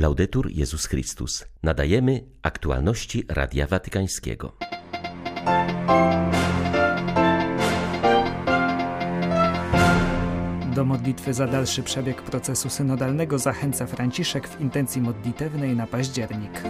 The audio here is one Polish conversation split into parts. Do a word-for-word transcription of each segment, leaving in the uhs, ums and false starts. Laudetur Jezus Chrystus. Nadajemy aktualności Radia Watykańskiego. Do modlitwy za dalszy przebieg procesu synodalnego zachęca Franciszek w intencji modlitewnej na październik.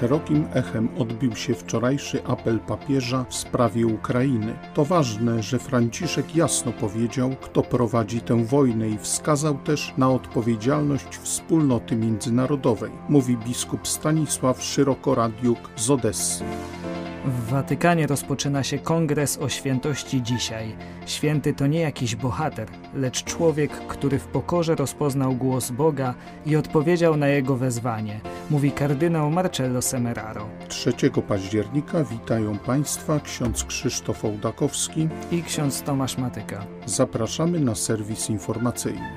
Szerokim echem odbił się wczorajszy apel papieża w sprawie Ukrainy. To ważne, że Franciszek jasno powiedział, kto prowadzi tę wojnę i wskazał też na odpowiedzialność wspólnoty międzynarodowej, mówi biskup Stanisław Szyroko-Radiuk z Odessy. W Watykanie rozpoczyna się kongres o świętości dzisiaj. Święty to nie jakiś bohater, lecz człowiek, który w pokorze rozpoznał głos Boga i odpowiedział na jego wezwanie, mówi kardynał Marcello Semeraro. trzeciego października witają Państwa ksiądz Krzysztof Ołdakowski i ksiądz Tomasz Matyka. Zapraszamy na serwis informacyjny.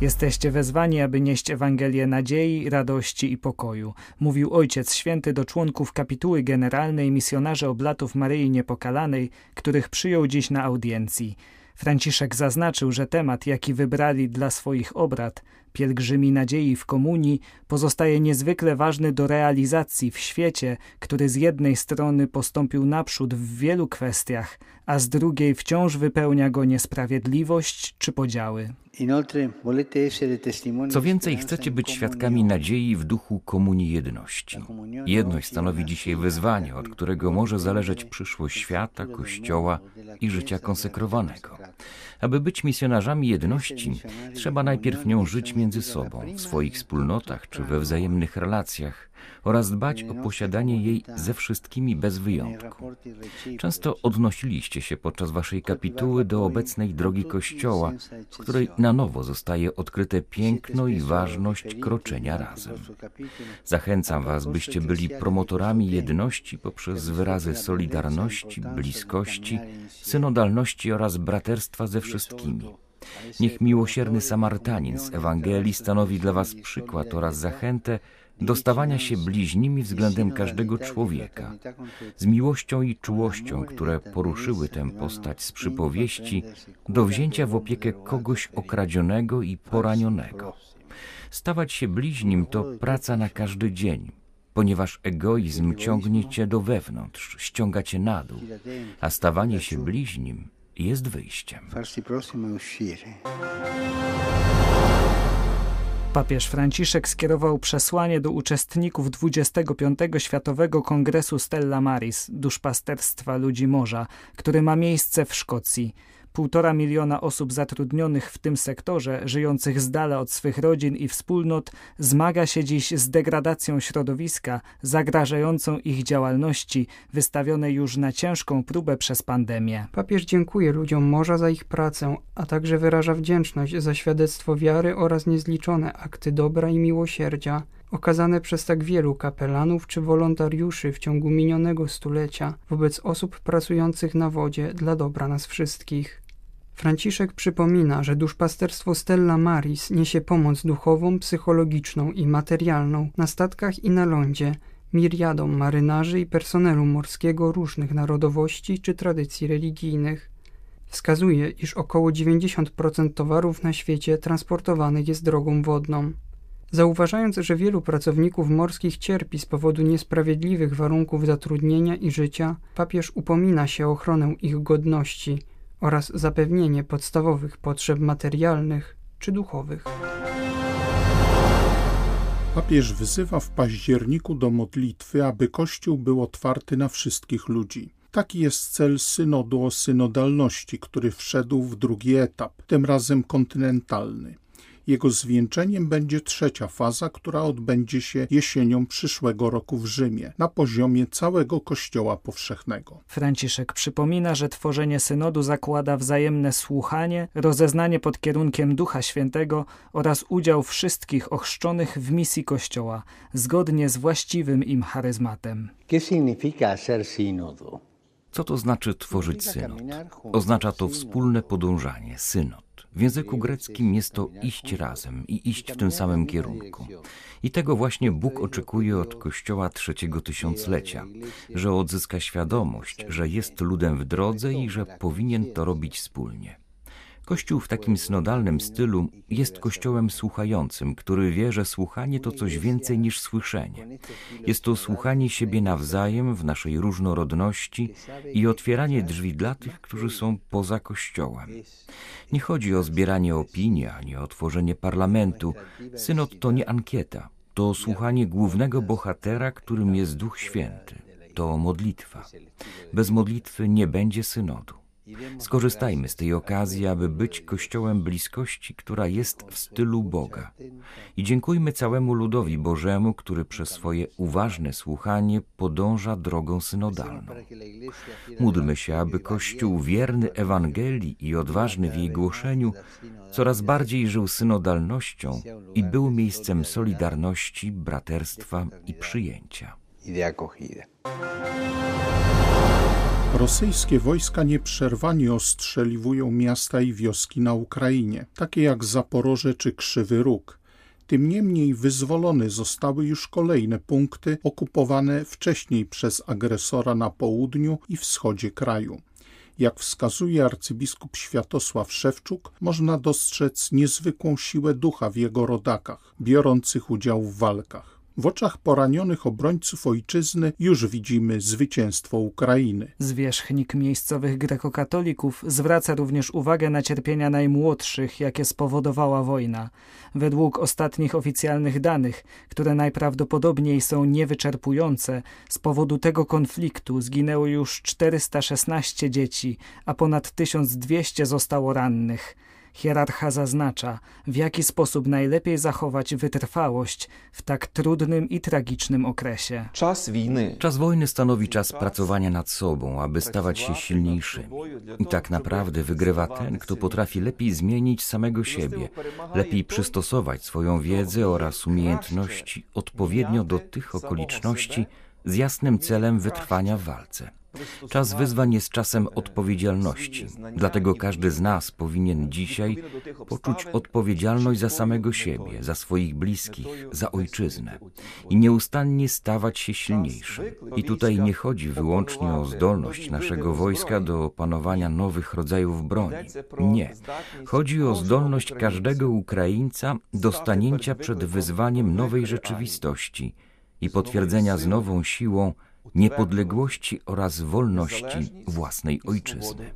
Jesteście wezwani, aby nieść Ewangelię nadziei, radości i pokoju, mówił Ojciec Święty do członków kapituły generalnej Misjonarzy Oblatów Maryi Niepokalanej, których przyjął dziś na audiencji. Franciszek zaznaczył, że temat, jaki wybrali dla swoich obrad, pielgrzymi nadziei w komunii, pozostaje niezwykle ważny do realizacji w świecie, który z jednej strony postąpił naprzód w wielu kwestiach, a z drugiej wciąż wypełnia go niesprawiedliwość czy podziały. Co więcej, chcecie być świadkami nadziei w duchu komunii jedności. Jedność stanowi dzisiaj wyzwanie, od którego może zależeć przyszłość świata, Kościoła i życia konsekrowanego. Aby być misjonarzami jedności, trzeba najpierw nią żyć między sobą, w swoich wspólnotach czy we wzajemnych relacjach oraz dbać o posiadanie jej ze wszystkimi bez wyjątku. Często odnosiliście się podczas waszej kapituły do obecnej drogi Kościoła, w której na nowo zostaje odkryte piękno i ważność kroczenia razem. Zachęcam was, byście byli promotorami jedności poprzez wyrazy solidarności, bliskości, synodalności oraz braterstwa ze wszystkimi. Niech miłosierny Samarytanin z Ewangelii stanowi dla was przykład oraz zachętę do stawania się bliźnimi względem każdego człowieka. Z miłością i czułością, które poruszyły tę postać z przypowieści, do wzięcia w opiekę kogoś okradzionego i poranionego. Stawać się bliźnim to praca na każdy dzień, ponieważ egoizm ciągnie cię do wewnątrz, ściąga cię na dół, a stawanie się bliźnim jest wyjściem. Papież Franciszek skierował przesłanie do uczestników dwudziestego piątego Światowego Kongresu Stella Maris, duszpasterstwa ludzi morza, który ma miejsce w Szkocji. Półtora miliona osób zatrudnionych w tym sektorze, żyjących z dala od swych rodzin i wspólnot, zmaga się dziś z degradacją środowiska, zagrażającą ich działalności, wystawionej już na ciężką próbę przez pandemię. Papież dziękuje ludziom morza za ich pracę, a także wyraża wdzięczność za świadectwo wiary oraz niezliczone akty dobra i miłosierdzia okazane przez tak wielu kapelanów czy wolontariuszy w ciągu minionego stulecia wobec osób pracujących na wodzie dla dobra nas wszystkich. Franciszek przypomina, że duszpasterstwo Stella Maris niesie pomoc duchową, psychologiczną i materialną na statkach i na lądzie, miriadom marynarzy i personelu morskiego różnych narodowości czy tradycji religijnych. Wskazuje, iż około dziewięćdziesiąt procent towarów na świecie transportowanych jest drogą wodną. Zauważając, że wielu pracowników morskich cierpi z powodu niesprawiedliwych warunków zatrudnienia i życia, papież upomina się o ochronę ich godności oraz zapewnienie podstawowych potrzeb materialnych czy duchowych. Papież wzywa w październiku do modlitwy, aby Kościół był otwarty na wszystkich ludzi. Taki jest cel synodu o synodalności, który wszedł w drugi etap, tym razem kontynentalny. Jego zwieńczeniem będzie trzecia faza, która odbędzie się jesienią przyszłego roku w Rzymie, na poziomie całego Kościoła powszechnego. Franciszek przypomina, że tworzenie synodu zakłada wzajemne słuchanie, rozeznanie pod kierunkiem Ducha Świętego oraz udział wszystkich ochrzczonych w misji Kościoła, zgodnie z właściwym im charyzmatem. ¿Qué significa ser sínodo? Co to znaczy tworzyć synod? Oznacza to wspólne podążanie, synod. W języku greckim jest to iść razem i iść w tym samym kierunku. I tego właśnie Bóg oczekuje od Kościoła trzeciego tysiąclecia, że odzyska świadomość, że jest ludem w drodze i że powinien to robić wspólnie. Kościół w takim synodalnym stylu jest kościołem słuchającym, który wie, że słuchanie to coś więcej niż słyszenie. Jest to słuchanie siebie nawzajem w naszej różnorodności i otwieranie drzwi dla tych, którzy są poza kościołem. Nie chodzi o zbieranie opinii, ani o tworzenie parlamentu. Synod to nie ankieta. To słuchanie głównego bohatera, którym jest Duch Święty. To modlitwa. Bez modlitwy nie będzie synodu. Skorzystajmy z tej okazji, aby być Kościołem bliskości, która jest w stylu Boga. I dziękujmy całemu ludowi Bożemu, który przez swoje uważne słuchanie podąża drogą synodalną. Módlmy się, aby Kościół wierny Ewangelii i odważny w jej głoszeniu coraz bardziej żył synodalnością i był miejscem solidarności, braterstwa i przyjęcia. Rosyjskie wojska nieprzerwanie ostrzeliwują miasta i wioski na Ukrainie, takie jak Zaporoże czy Krzywy Róg. Tym niemniej wyzwolone zostały już kolejne punkty okupowane wcześniej przez agresora na południu i wschodzie kraju. Jak wskazuje arcybiskup Światosław Szewczuk, można dostrzec niezwykłą siłę ducha w jego rodakach, biorących udział w walkach. W oczach poranionych obrońców ojczyzny już widzimy zwycięstwo Ukrainy. Zwierzchnik miejscowych grekokatolików zwraca również uwagę na cierpienia najmłodszych, jakie spowodowała wojna. Według ostatnich oficjalnych danych, które najprawdopodobniej są niewyczerpujące, z powodu tego konfliktu zginęło już czterysta szesnaście dzieci, a ponad tysiąc dwieście zostało rannych. Hierarcha zaznacza, w jaki sposób najlepiej zachować wytrwałość w tak trudnym i tragicznym okresie. Czas wojny. Czas wojny stanowi czas pracowania nad sobą, aby stawać się silniejszymi. I tak naprawdę wygrywa ten, kto potrafi lepiej zmienić samego siebie, lepiej przystosować swoją wiedzę oraz umiejętności odpowiednio do tych okoliczności z jasnym celem wytrwania w walce. Czas wyzwań jest czasem odpowiedzialności, dlatego każdy z nas powinien dzisiaj poczuć odpowiedzialność za samego siebie, za swoich bliskich, za ojczyznę i nieustannie stawać się silniejszym. I tutaj nie chodzi wyłącznie o zdolność naszego wojska do opanowania nowych rodzajów broni. Nie. Chodzi o zdolność każdego Ukraińca do stanięcia przed wyzwaniem nowej rzeczywistości i potwierdzenia z nową siłą niepodległości oraz wolności własnej ojczyzny.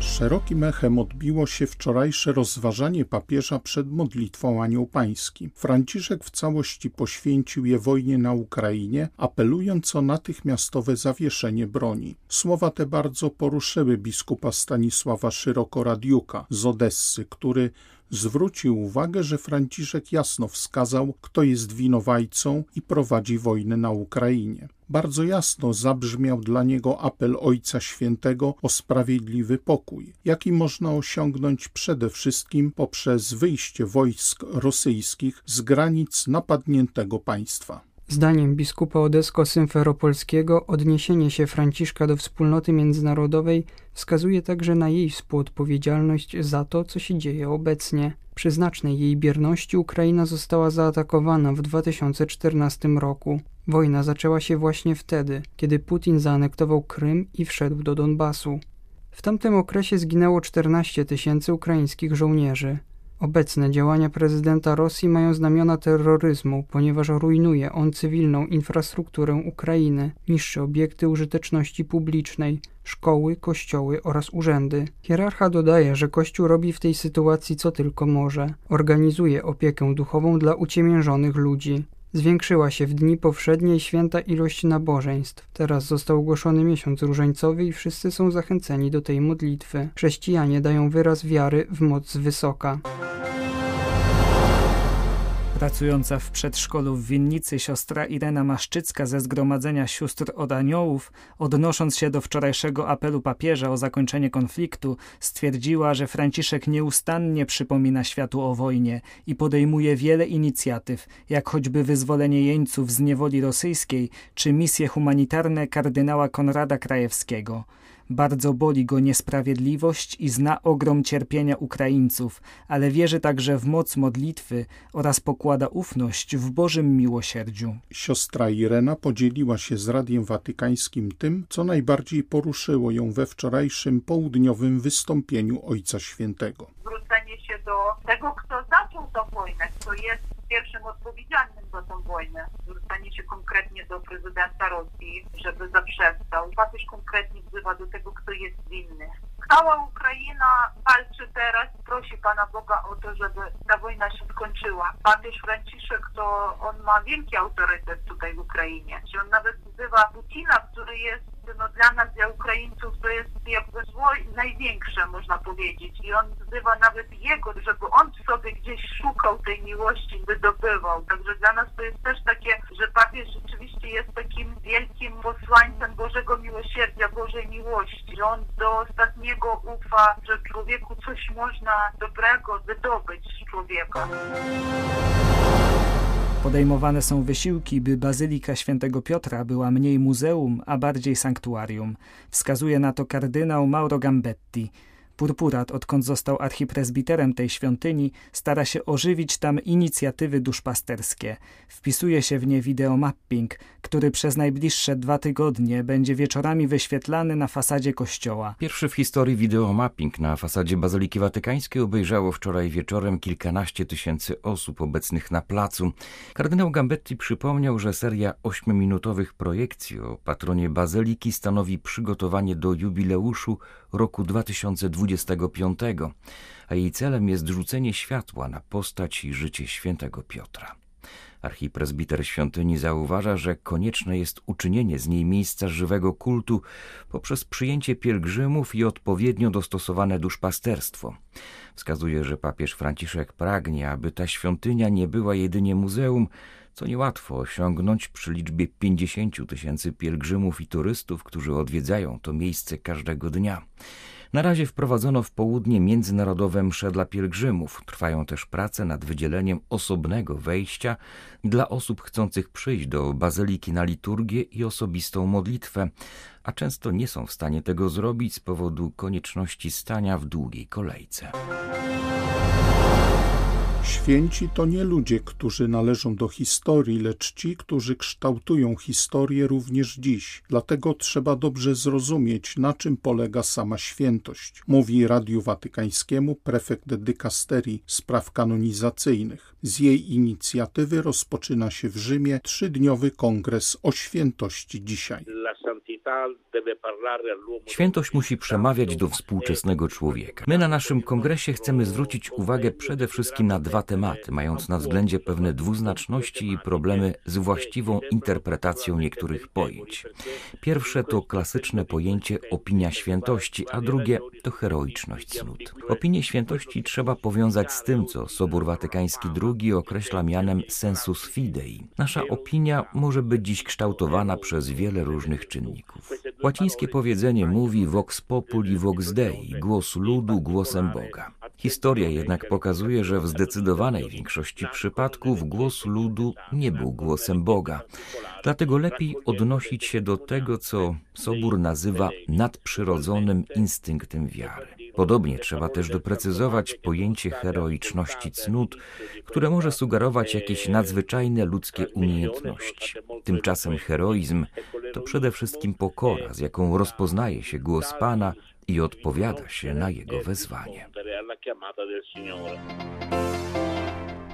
Szerokim echem odbiło się wczorajsze rozważanie papieża przed modlitwą Anioł Pański. Franciszek w całości poświęcił je wojnie na Ukrainie, apelując o natychmiastowe zawieszenie broni. Słowa te bardzo poruszyły biskupa Stanisława Szyroko-Radiuka z Odessy, który zwrócił uwagę, że Franciszek jasno wskazał, kto jest winowajcą i prowadzi wojnę na Ukrainie. Bardzo jasno zabrzmiał dla niego apel Ojca Świętego o sprawiedliwy pokój, jaki można osiągnąć przede wszystkim poprzez wyjście wojsk rosyjskich z granic napadniętego państwa. Zdaniem biskupa odesko-symferopolskiego odniesienie się Franciszka do wspólnoty międzynarodowej wskazuje także na jej współodpowiedzialność za to, co się dzieje obecnie. Przy znacznej jej bierności Ukraina została zaatakowana w dwa tysiące czternastym roku. Wojna zaczęła się właśnie wtedy, kiedy Putin zaanektował Krym i wszedł do Donbasu. W tamtym okresie zginęło czternaście tysięcy ukraińskich żołnierzy. Obecne działania prezydenta Rosji mają znamiona terroryzmu, ponieważ rujnuje on cywilną infrastrukturę Ukrainy, niszczy obiekty użyteczności publicznej, szkoły, kościoły oraz urzędy. Hierarcha dodaje, że Kościół robi w tej sytuacji co tylko może. Organizuje opiekę duchową dla uciemiężonych ludzi. Zwiększyła się w dni powszednie i święta ilość nabożeństw. Teraz został ogłoszony miesiąc różańcowy i wszyscy są zachęceni do tej modlitwy. Chrześcijanie dają wyraz wiary w moc z wysoka. Pracująca w przedszkolu w Winnicy siostra Irena Maszczycka ze Zgromadzenia Sióstr od Aniołów, odnosząc się do wczorajszego apelu papieża o zakończenie konfliktu, stwierdziła, że Franciszek nieustannie przypomina światu o wojnie i podejmuje wiele inicjatyw, jak choćby wyzwolenie jeńców z niewoli rosyjskiej czy misje humanitarne kardynała Konrada Krajewskiego. Bardzo boli go niesprawiedliwość i zna ogrom cierpienia Ukraińców, ale wierzy także w moc modlitwy oraz pokłada ufność w Bożym miłosierdziu. Siostra Irena podzieliła się z Radiem Watykańskim tym, co najbardziej poruszyło ją we wczorajszym południowym wystąpieniu Ojca Świętego. Zwrócenie się do tego, kto zaczął tę wojnę, kto jest pierwszym odpowiedzialnym za tę wojnę. Zwrócenie się konkretnie do prezydenta Rosji, żeby zaprzestał. Papież konkretnie wzywa do tego, kto jest winny. Cała Ukraina walczy teraz, prosi Pana Boga o to, żeby ta wojna się skończyła. Papież Franciszek, to on ma wielki autorytet tutaj w Ukrainie. On nawet wzywa Putina, który jest no, dla nas, dla Ukraińców, to jest jakby zło największe, można powiedzieć. I on wzywa nawet jego, żeby on w sobie gdzieś szukał tej miłości, wydobywał. Także dla nas to jest też takie, że papież rzeczywiście jest takim wielkim posłańcem Bożego miłosierdzia, Bożej miłości. Że on do ostatniego ufa, że człowieku coś można dobrego wydobyć z człowieka. Podejmowane są wysiłki, by Bazylika Świętego Piotra była mniej muzeum, a bardziej sanktuarium. Wskazuje na to kardynał Mauro Gambetti. Purpurat, odkąd został archipresbiterem tej świątyni, stara się ożywić tam inicjatywy duszpasterskie. Wpisuje się w nie wideomapping, który przez najbliższe dwa tygodnie będzie wieczorami wyświetlany na fasadzie kościoła. Pierwszy w historii wideomapping na fasadzie Bazyliki Watykańskiej obejrzało wczoraj wieczorem kilkanaście tysięcy osób obecnych na placu. Kardynał Gambetti przypomniał, że seria ośmiominutowych projekcji o patronie Bazyliki stanowi przygotowanie do jubileuszu roku dwa tysiące dwudziestego piątego, a jej celem jest rzucenie światła na postać i życie świętego Piotra. Archipresbiter świątyni zauważa, że konieczne jest uczynienie z niej miejsca żywego kultu poprzez przyjęcie pielgrzymów i odpowiednio dostosowane duszpasterstwo. Wskazuje, że papież Franciszek pragnie, aby ta świątynia nie była jedynie muzeum, co niełatwo osiągnąć przy liczbie pięćdziesięciu tysięcy pielgrzymów i turystów, którzy odwiedzają to miejsce każdego dnia. Na razie wprowadzono w południe międzynarodowe msze dla pielgrzymów. Trwają też prace nad wydzieleniem osobnego wejścia dla osób chcących przyjść do bazyliki na liturgię i osobistą modlitwę, a często nie są w stanie tego zrobić z powodu konieczności stania w długiej kolejce. Święci to nie ludzie, którzy należą do historii, lecz ci, którzy kształtują historię również dziś. Dlatego trzeba dobrze zrozumieć, na czym polega sama świętość, mówi Radiu Watykańskiemu prefekt Dykasterii Spraw Kanonizacyjnych. Z jej inicjatywy rozpoczyna się w Rzymie trzydniowy kongres o świętości dzisiaj. Świętość musi przemawiać do współczesnego człowieka. My na naszym kongresie chcemy zwrócić uwagę przede wszystkim na dwa tematy, mając na względzie pewne dwuznaczności i problemy z właściwą interpretacją niektórych pojęć. Pierwsze to klasyczne pojęcie opinia świętości, a drugie to heroiczność cnót. Opinię świętości trzeba powiązać z tym, co Sobór Watykański drugi określa mianem sensus fidei. Nasza opinia może być dziś kształtowana przez wiele różnych czynników. Łacińskie powiedzenie mówi vox populi vox dei, głos ludu głosem Boga. Historia jednak pokazuje, że w zdecydowanej większości przypadków głos ludu nie był głosem Boga. Dlatego lepiej odnosić się do tego, co Sobór nazywa nadprzyrodzonym instynktem wiary. Podobnie trzeba też doprecyzować pojęcie heroiczności cnót, które może sugerować jakieś nadzwyczajne ludzkie umiejętności. Tymczasem heroizm to przede wszystkim pokora, z jaką rozpoznaje się głos Pana i odpowiada się na Jego wezwanie.